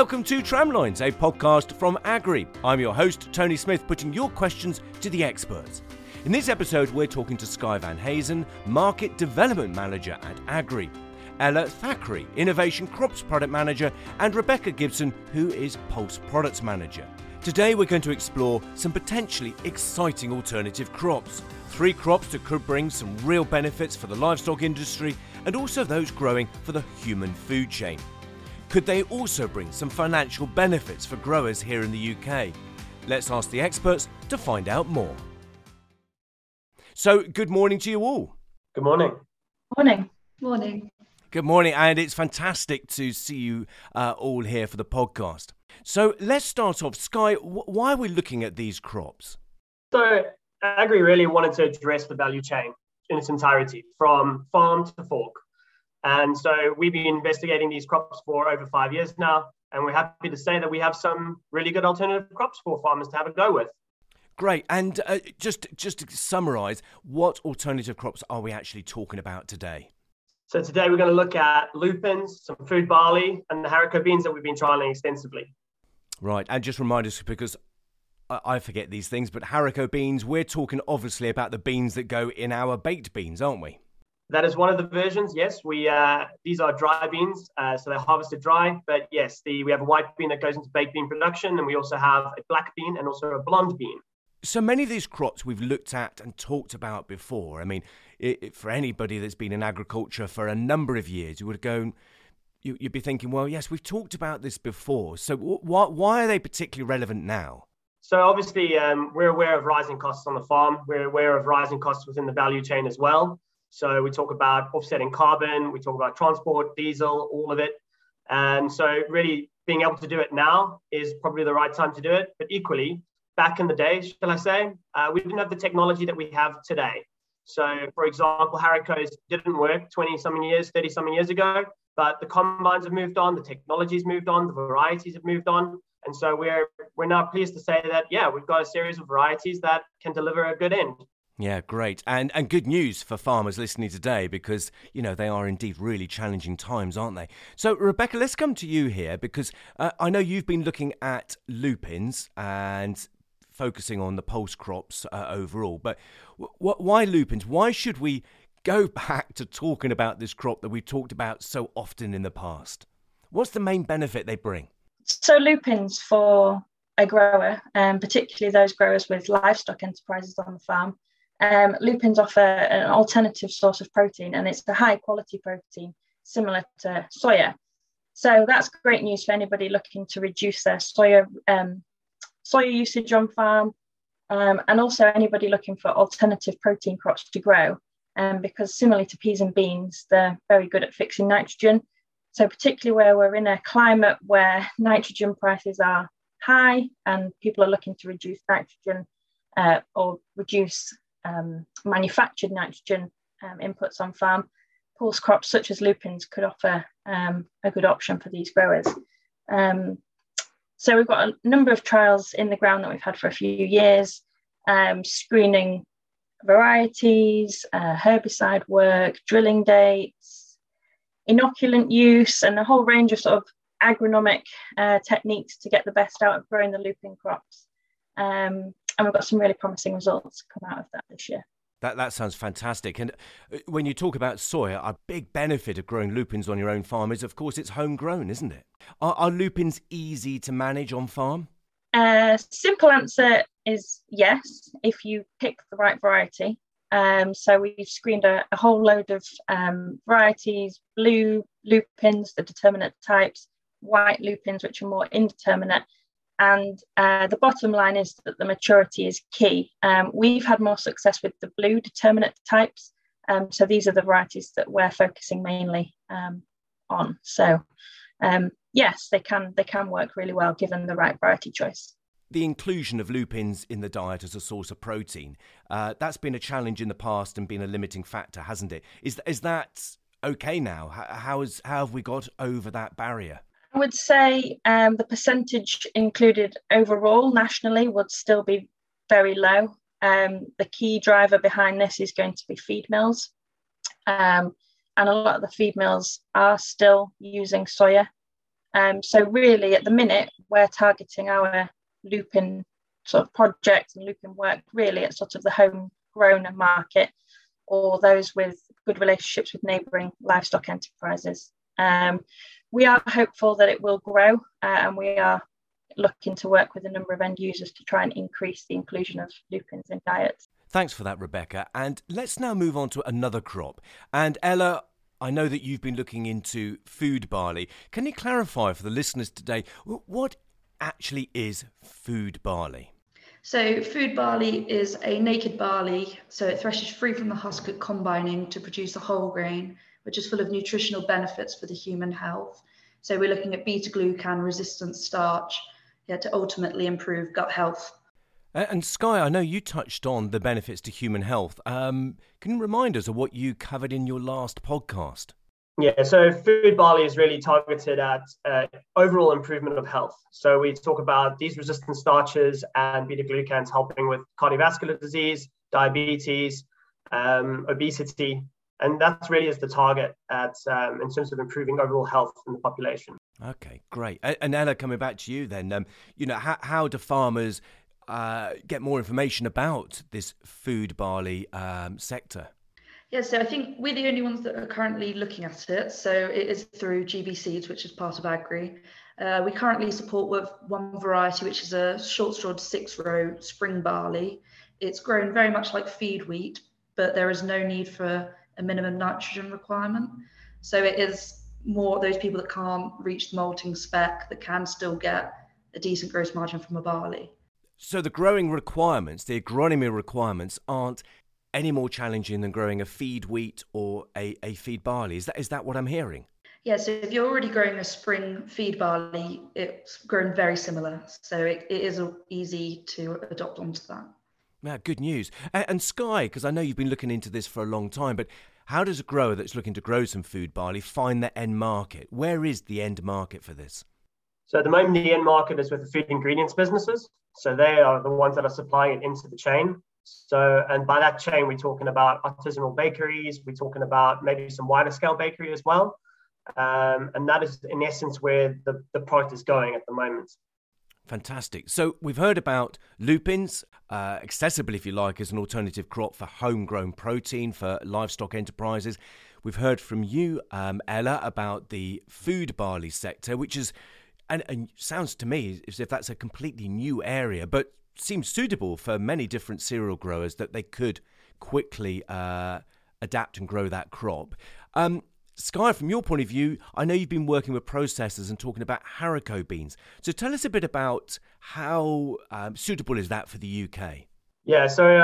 Welcome to Tramlines, a podcast from Agri. I'm your host, Tony Smith, putting your questions to the experts. In this episode, we're talking to Skye Van Hazen, Market Development Manager at Agri, Ella Thackeray, Innovation Crops Product Manager, and Rebecca Gibson, who is Pulse Products Manager. Today, we're going to explore some potentially exciting alternative crops. Three crops that could bring some real benefits for the livestock industry and also those growing for the human food chain. Could they also bring some financial benefits for growers here in the UK? Let's ask the experts to find out more. So, good morning to you all. Good morning. Morning. Morning. Good morning, and it's fantastic to see you all here for the podcast. So, let's start off. Skye, why are we looking at these crops? So, Agri really wanted to address the value chain in its entirety, from farm to fork. And so we've been investigating these crops for over 5 years now, and we're happy to say that we have some really good alternative crops for farmers to have a go with. Great. And just to summarise, what alternative crops are we actually talking about today? So today we're going to look at lupins, some food barley, and the haricot beans that we've been trialling extensively. Right. And just remind us, because I forget these things, but haricot beans, we're talking obviously about the beans that go in our baked beans, aren't we? That is one of the versions, yes. These are dry beans, so they're harvested dry. But yes, we have a white bean that goes into baked bean production, and we also have a black bean and also a blonde bean. So many of these crops we've looked at and talked about before. I mean, for anybody that's been in agriculture for a number of years, you'd be thinking, well, yes, we've talked about this before. So why are they particularly relevant now? So obviously, we're aware of rising costs on the farm. We're aware of rising costs within the value chain as well. So we talk about offsetting carbon, we talk about transport, diesel, all of it. And so really being able to do it now is probably the right time to do it. But equally, back in the day, shall I say, we didn't have the technology that we have today. So for example, haricots didn't work 20-something years, 30-something years ago, but the combines have moved on, the technology's moved on, the varieties have moved on. And so we're now pleased to say that, yeah, we've got a series of varieties that can deliver a good end. Yeah, great. And good news for farmers listening today, because, you know, they are indeed really challenging times, aren't they? So, Rebecca, let's come to you here, because I know you've been looking at lupins and focusing on the pulse crops overall. But why lupins? Why should we go back to talking about this crop that we've talked about so often in the past? What's the main benefit they bring? So lupins for a grower, and particularly those growers with livestock enterprises on the farm, lupins offer an alternative source of protein, and it's a high quality protein similar to soya. So that's great news for anybody looking to reduce their soya usage on farm, and also anybody looking for alternative protein crops to grow, because similarly to peas and beans, they're very good at fixing nitrogen. So particularly where we're in a climate where nitrogen prices are high and people are looking to reduce nitrogen or reduce manufactured nitrogen inputs on farm, pulse crops such as lupins could offer a good option for these growers. So we've got a number of trials in the ground that we've had for a few years, screening varieties, herbicide work, drilling dates, inoculant use, and a whole range of sort of agronomic techniques to get the best out of growing the lupin crops. And we've got some really promising results come out of that this year. That sounds fantastic. And when you talk about soya, a big benefit of growing lupins on your own farm is, of course, it's homegrown, isn't it? Are lupins easy to manage on farm? Simple answer is yes, if you pick the right variety. So we've screened a whole load of varieties, blue lupins, the determinate types, white lupins, which are more indeterminate. And the bottom line is that the maturity is key. We've had more success with the blue determinate types. So these are the varieties that we're focusing mainly on. So yes, they can work really well given the right variety choice. The inclusion of lupins in the diet as a source of protein, that's been a challenge in the past and been a limiting factor, hasn't it? Is that okay now? How have we got over that barrier? I would say the percentage included overall nationally would still be very low. The key driver behind this is going to be feed mills. And a lot of the feed mills are still using soya. So really at the minute we're targeting our lupin sort of projects and lupin work really at sort of the homegrown market or those with good relationships with neighbouring livestock enterprises. We are hopeful that it will grow, and we are looking to work with a number of end users to try and increase the inclusion of lupins in diets. Thanks for that, Rebecca. And let's now move on to another crop. And Ella, I know that you've been looking into food barley. Can you clarify for the listeners today, what actually is food barley? So food barley is a naked barley, so it threshes free from the husk at combining to produce a whole grain, which is full of nutritional benefits for the human health. So we're looking at beta-glucan resistant starch to ultimately improve gut health. And Skye, I know you touched on the benefits to human health. Can you remind us of what you covered in your last podcast? Yeah, so food barley is really targeted at overall improvement of health. So we talk about these resistant starches and beta-glucans helping with cardiovascular disease, diabetes, obesity. And that really is the target at in terms of improving overall health in the population. Okay, great. And Ella, coming back to you then, how do farmers get more information about this food barley sector? Yeah, so I think we're the only ones that are currently looking at it. So it is through GB Seeds, which is part of Agri. We currently support with one variety, which is a short-strawed 6-row spring barley. It's grown very much like feed wheat, but there is no need for a minimum nitrogen requirement. So it is more those people that can't reach the malting spec that can still get a decent gross margin from a barley. So the growing requirements, the agronomy requirements, aren't any more challenging than growing a feed wheat or a feed barley. Is that what I'm hearing? Yeah, so if you're already growing a spring feed barley, it's grown very similar. So it is easy to adopt onto that. Now, good news. And Skye, because I know you've been looking into this for a long time, but how does a grower that's looking to grow some food barley find the end market? Where is the end market for this? So at the moment, the end market is with the food ingredients businesses. So they are the ones that are supplying it into the chain. So, and by that chain, we're talking about artisanal bakeries. We're talking about maybe some wider scale bakery as well. And that is, in essence, where the product is going at the moment. Fantastic. So we've heard about lupins, accessible, if you like, as an alternative crop for homegrown protein for livestock enterprises. We've heard from you, Ella, about the food barley sector, which is, and sounds to me as if that's a completely new area, but seems suitable for many different cereal growers that they could quickly adapt and grow that crop. Skye, from your point of view, I know you've been working with processors and talking about haricot beans. So tell us a bit about how suitable is that for the UK? Yeah, so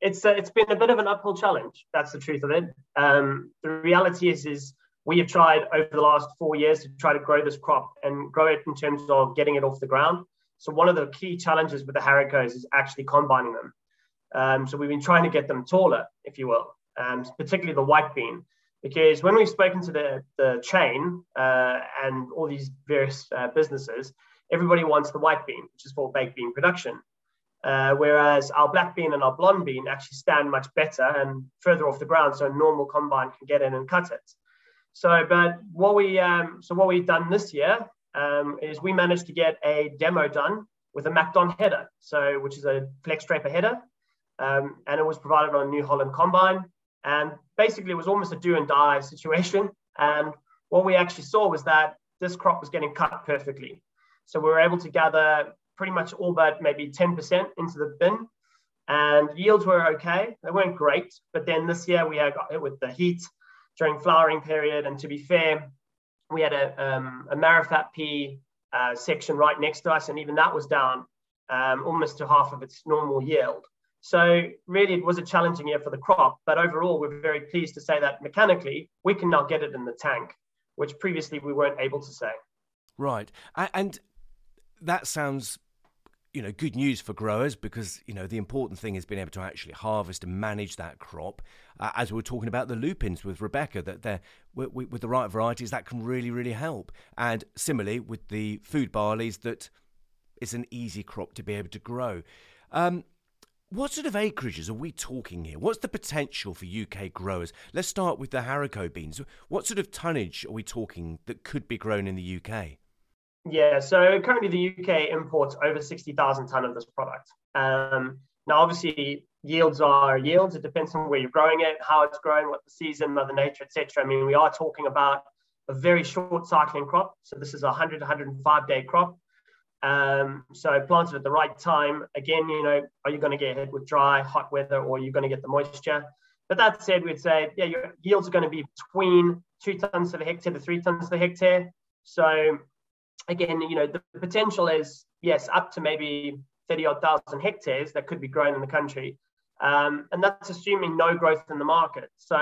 it's been a bit of an uphill challenge. That's the truth of it. The reality is we have tried over the last 4 years to try to grow this crop and grow it in terms of getting it off the ground. So one of the key challenges with the haricots is actually combining them. So we've been trying to get them taller, if you will, particularly the white bean. Because when we've spoken to the chain and all these various businesses, everybody wants the white bean, which is for baked bean production. Whereas our black bean and our blonde bean actually stand much better and further off the ground, so a normal combine can get in and cut it. So, but what we've done this year is we managed to get a demo done with a Macdon header, so which is a flex draper header, and it was provided on a New Holland combine. And basically, it was almost a do and die situation. And what we actually saw was that this crop was getting cut perfectly. So we were able to gather pretty much all but maybe 10% into the bin. And yields were okay. They weren't great. But then this year, we got hit with the heat during flowering period. And to be fair, we had a Marifat pea section right next to us. And even that was down almost to half of its normal yield. So really, it was a challenging year for the crop. But overall, we're very pleased to say that mechanically, we can now get it in the tank, which previously we weren't able to say. Right. And that sounds, good news for growers because, the important thing is being able to actually harvest and manage that crop. As we were talking about the lupins with Rebecca, that they're with the right varieties, that can really, really help. And similarly, with the food barleys, that it's an easy crop to be able to grow. What sort of acreages are we talking here? What's the potential for UK growers? Let's start with the haricot beans. What sort of tonnage are we talking that could be grown in the UK? Yeah, so currently the UK imports over 60,000 tonne of this product. Now, obviously, yields are yields. It depends on where you're growing it, how it's grown, what the season, Mother Nature, etc. I mean, we are talking about a very short cycling crop. So this is a 105-day crop. So planted at the right time. Again, you know, are you going to get hit with dry, hot weather, or are you going to get the moisture? But that said, we'd say, yeah, your yields are going to be between 2 tons of a hectare to 3 tons of a hectare. So again, you know, the potential is, yes, up to maybe 30,000 hectares that could be grown in the country. And that's assuming no growth in the market. So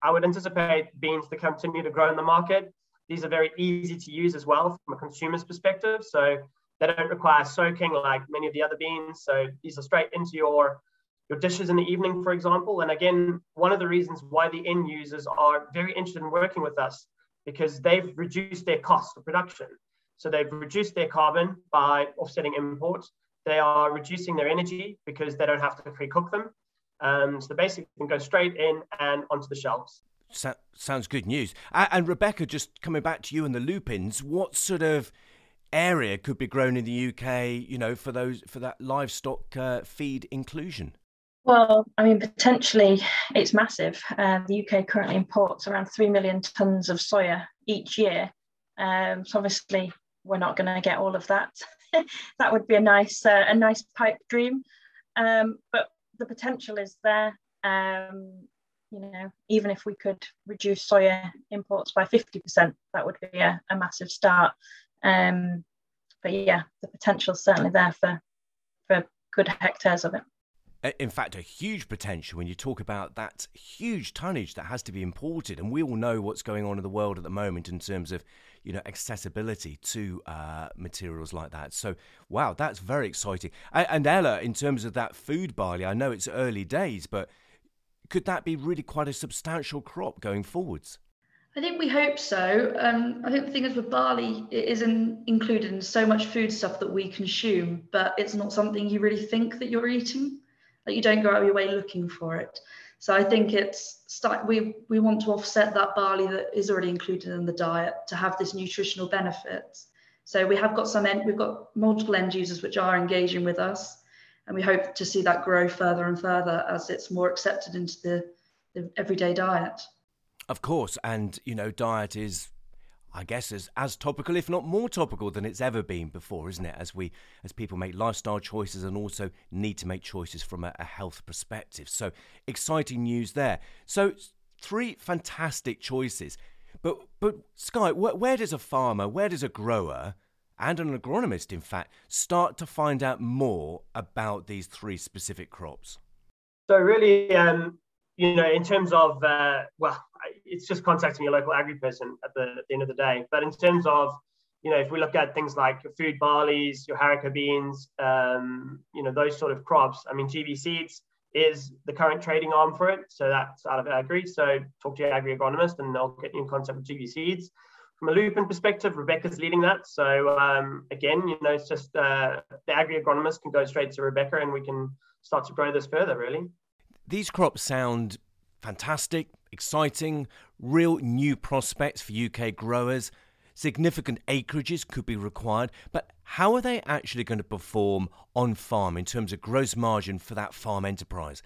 I would anticipate beans to continue to grow in the market. These are very easy to use as well from a consumer's perspective. So they don't require soaking like many of the other beans. So these are straight into your dishes in the evening, for example. And again, one of the reasons why the end users are very interested in working with us, because they've reduced their cost of production. So they've reduced their carbon by offsetting imports. They are reducing their energy because they don't have to pre-cook them. So basically they can go straight in and onto the shelves. Sounds good news. And Rebecca, just coming back to you and the lupins, what sort of area could be grown in the UK, you know, for that livestock feed inclusion? Well, I mean, potentially it's massive. The UK currently imports around 3 million tonnes of soya each year. So obviously we're not going to get all of that. That would be a nice pipe dream, but the potential is there. You know, even if we could reduce soya imports by 50%, that would be a massive start. But yeah, the potential is certainly there for good hectares of it. In fact, a huge potential when you talk about that huge tonnage that has to be imported. And we all know what's going on in the world at the moment in terms of, you know, accessibility to materials like that. So, wow, that's very exciting. And Ella, in terms of that food barley, I know it's early days, but could that be really quite a substantial crop going forwards? I think we hope so. I think the thing is with barley, it isn't included in so much food stuff that we consume, but it's not something you really think that you're eating. Like, you don't go out of your way looking for it. So I think we want to offset that barley that is already included in the diet to have this nutritional benefit. So we have got we've got multiple end users which are engaging with us, and we hope to see that grow further and further as it's more accepted into the everyday diet. Of course, and you know, diet is, I guess, as topical, if not more topical than it's ever been before, isn't it? As people make lifestyle choices and also need to make choices from a health perspective. So exciting news there. So 3 fantastic choices. But Skye, where does a farmer, where does a grower and an agronomist, in fact, start to find out more about these 3 specific crops? So really, you know, in terms of, it's just contacting your local agri person at the end of the day. But in terms of, you know, if we look at things like your food barleys, your haricot beans, you know, those sort of crops, I mean, GB Seeds is the current trading arm for it. So that's out of Agri. So talk to your agri agronomist and they'll get you in contact with GB Seeds. From a lupin perspective, Rebecca's leading that. So again, you know, it's just the agri agronomist can go straight to Rebecca and we can start to grow this further, really. These crops sound fantastic, exciting, real new prospects for UK growers. Significant acreages could be required, but how are they actually going to perform on farm in terms of gross margin for that farm enterprise?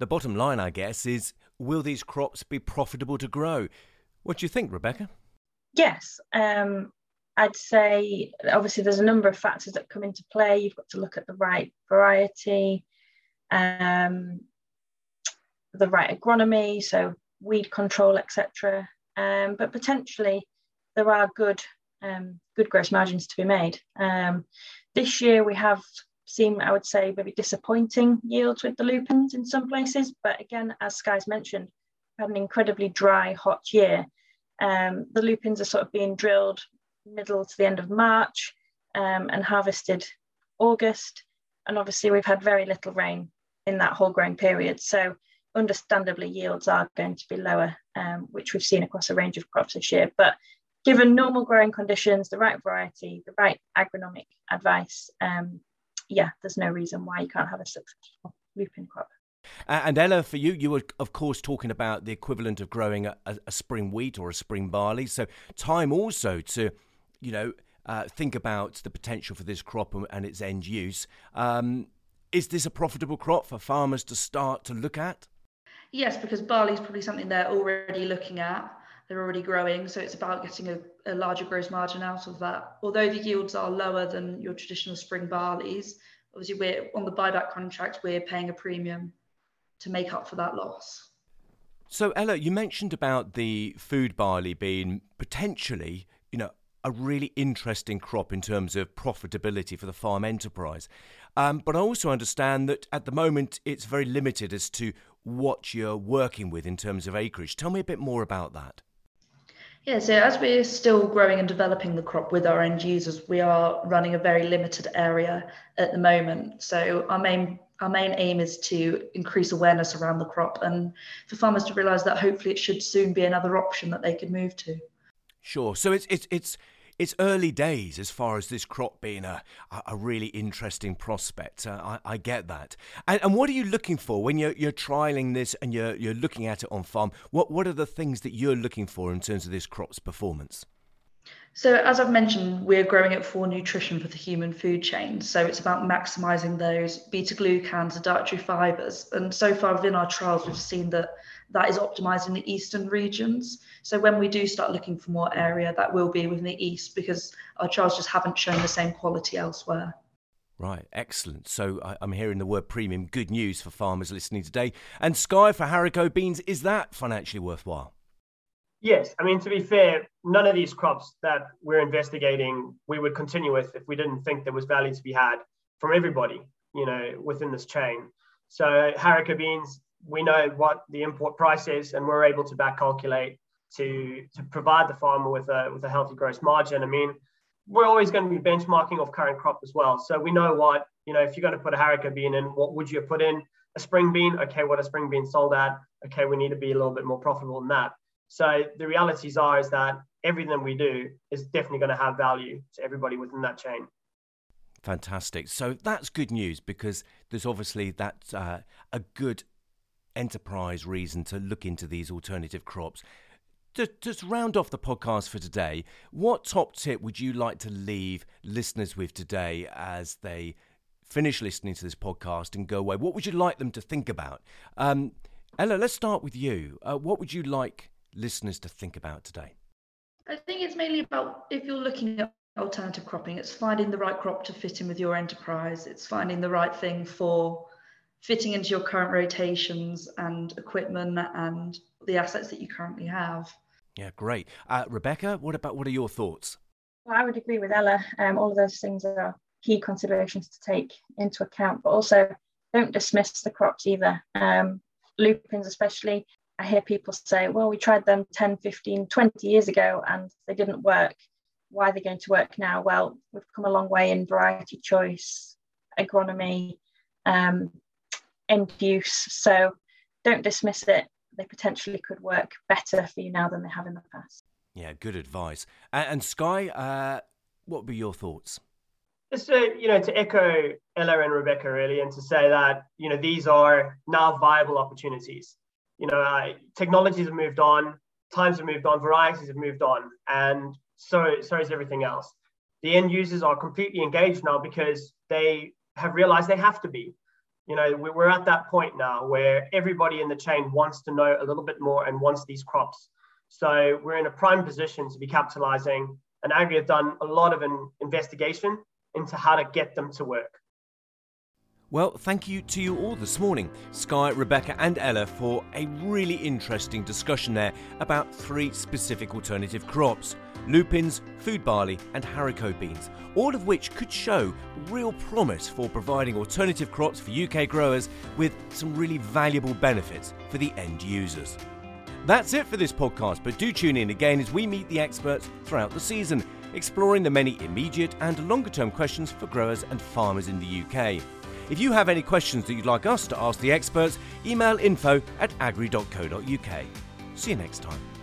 The bottom line, I guess, is will these crops be profitable to grow? What do you think, Rebecca? Yes, I'd say obviously there's a number of factors that come into play. You've got to look at the right variety, the right agronomy, so weed control, etc. But potentially there are good gross margins to be made. This year we have seen, I would say, maybe disappointing yields with the lupins in some places, but again, as Skye's mentioned, we've had an incredibly dry, hot year. The lupins are sort of being drilled middle to the end of March and harvested August, and obviously we've had very little rain in that whole growing period, so understandably yields are going to be lower, which we've seen across a range of crops this year. But given normal growing conditions, the right variety, the right agronomic advice, there's no reason why you can't have a successful lupin crop. And Ella, for you, you were, of course, talking about the equivalent of growing a spring wheat or a spring barley. So time also to, you know, think about the potential for this crop and its end use. Is this a profitable crop for farmers to start to look at? Yes, because barley is probably something they're already looking at. They're already growing, so it's about getting a larger gross margin out of that. Although the yields are lower than your traditional spring barleys, obviously we're on the buyback contract, we're paying a premium to make up for that loss. So Ella, you mentioned about the food barley being potentially, you know, a really interesting crop in terms of profitability for the farm enterprise. But I also understand that at the moment it's very limited as to what you're working with in terms of acreage. Tell me a bit more about that. Yeah, so as we're still growing and developing the crop with our end users, we are running a very limited area at the moment. So our main aim is to increase awareness around the crop and for farmers to realise that hopefully it should soon be another option that they could move to. Sure. So it's early days as far as this crop being a really interesting prospect. I get that. And what are you looking for when you're trialling this and you're looking at it on farm? What are the things that you're looking for in terms of this crop's performance? So as I've mentioned, we're growing it for nutrition for the human food chain. So it's about maximising those beta-glucans and dietary fibres. And so far within our trials, we've seen that is optimised in the eastern regions. So when we do start looking for more area, that will be within the east because our trials just haven't shown the same quality elsewhere. Right, excellent. So I'm hearing the word premium. Good news for farmers listening today. And Skye, for haricot beans, is that financially worthwhile? Yes. I mean, to be fair, none of these crops that we're investigating, we would continue with if we didn't think there was value to be had from everybody, you know, within this chain. So haricot beans, we know what the import price is, and we're able to back calculate to provide the farmer with a healthy gross margin. I mean, we're always going to be benchmarking off current crop as well. So we know what, you know, if you're going to put a haricot bean in, what would you put in? A spring bean? Okay, what a spring bean sold at? Okay, we need to be a little bit more profitable than that. So the realities are is that everything we do is definitely going to have value to everybody within that chain. Fantastic. So that's good news because there's obviously that's a good enterprise reason to look into these alternative crops. Just round off the podcast for today, what top tip would you like to leave listeners with today as they finish listening to this podcast and go away? What would you like them to think about? Ella, let's start with you. What would you like listeners to think about today? I think it's mainly about, if you're looking at alternative cropping, it's finding the right crop to fit in with your enterprise. It's finding the right thing for fitting into your current rotations and equipment and the assets that you currently have. Yeah, great. Rebecca, what are your thoughts? Well, I would agree with Ella. All of those things are key considerations to take into account, but also don't dismiss the crops either. Lupins especially, I hear people say, well, we tried them 10, 15, 20 years ago and they didn't work. Why are they going to work now? Well, we've come a long way in variety choice, agronomy, end use, so don't dismiss it. They potentially could work better for you now than they have in the past. Yeah, good advice. And Skye, what would be your thoughts? Just to echo Ella and Rebecca really, and to say that, you know, these are now viable opportunities. You know, technologies have moved on, times have moved on, varieties have moved on, and so is everything else. The end users are completely engaged now because they have realised they have to be. You know, we're at that point now where everybody in the chain wants to know a little bit more and wants these crops. So we're in a prime position to be capitalizing. And Agri have done a lot of an investigation into how to get them to work. Well, thank you to you all this morning, Skye, Rebecca and Ella, for a really interesting discussion there about three specific alternative crops: lupins, food barley and haricot beans, all of which could show real promise for providing alternative crops for UK growers with some really valuable benefits for the end users. That's it for this podcast, but do tune in again as we meet the experts throughout the season, exploring the many immediate and longer-term questions for growers and farmers in the UK. If you have any questions that you'd like us to ask the experts, email info@agri.co.uk. See you next time.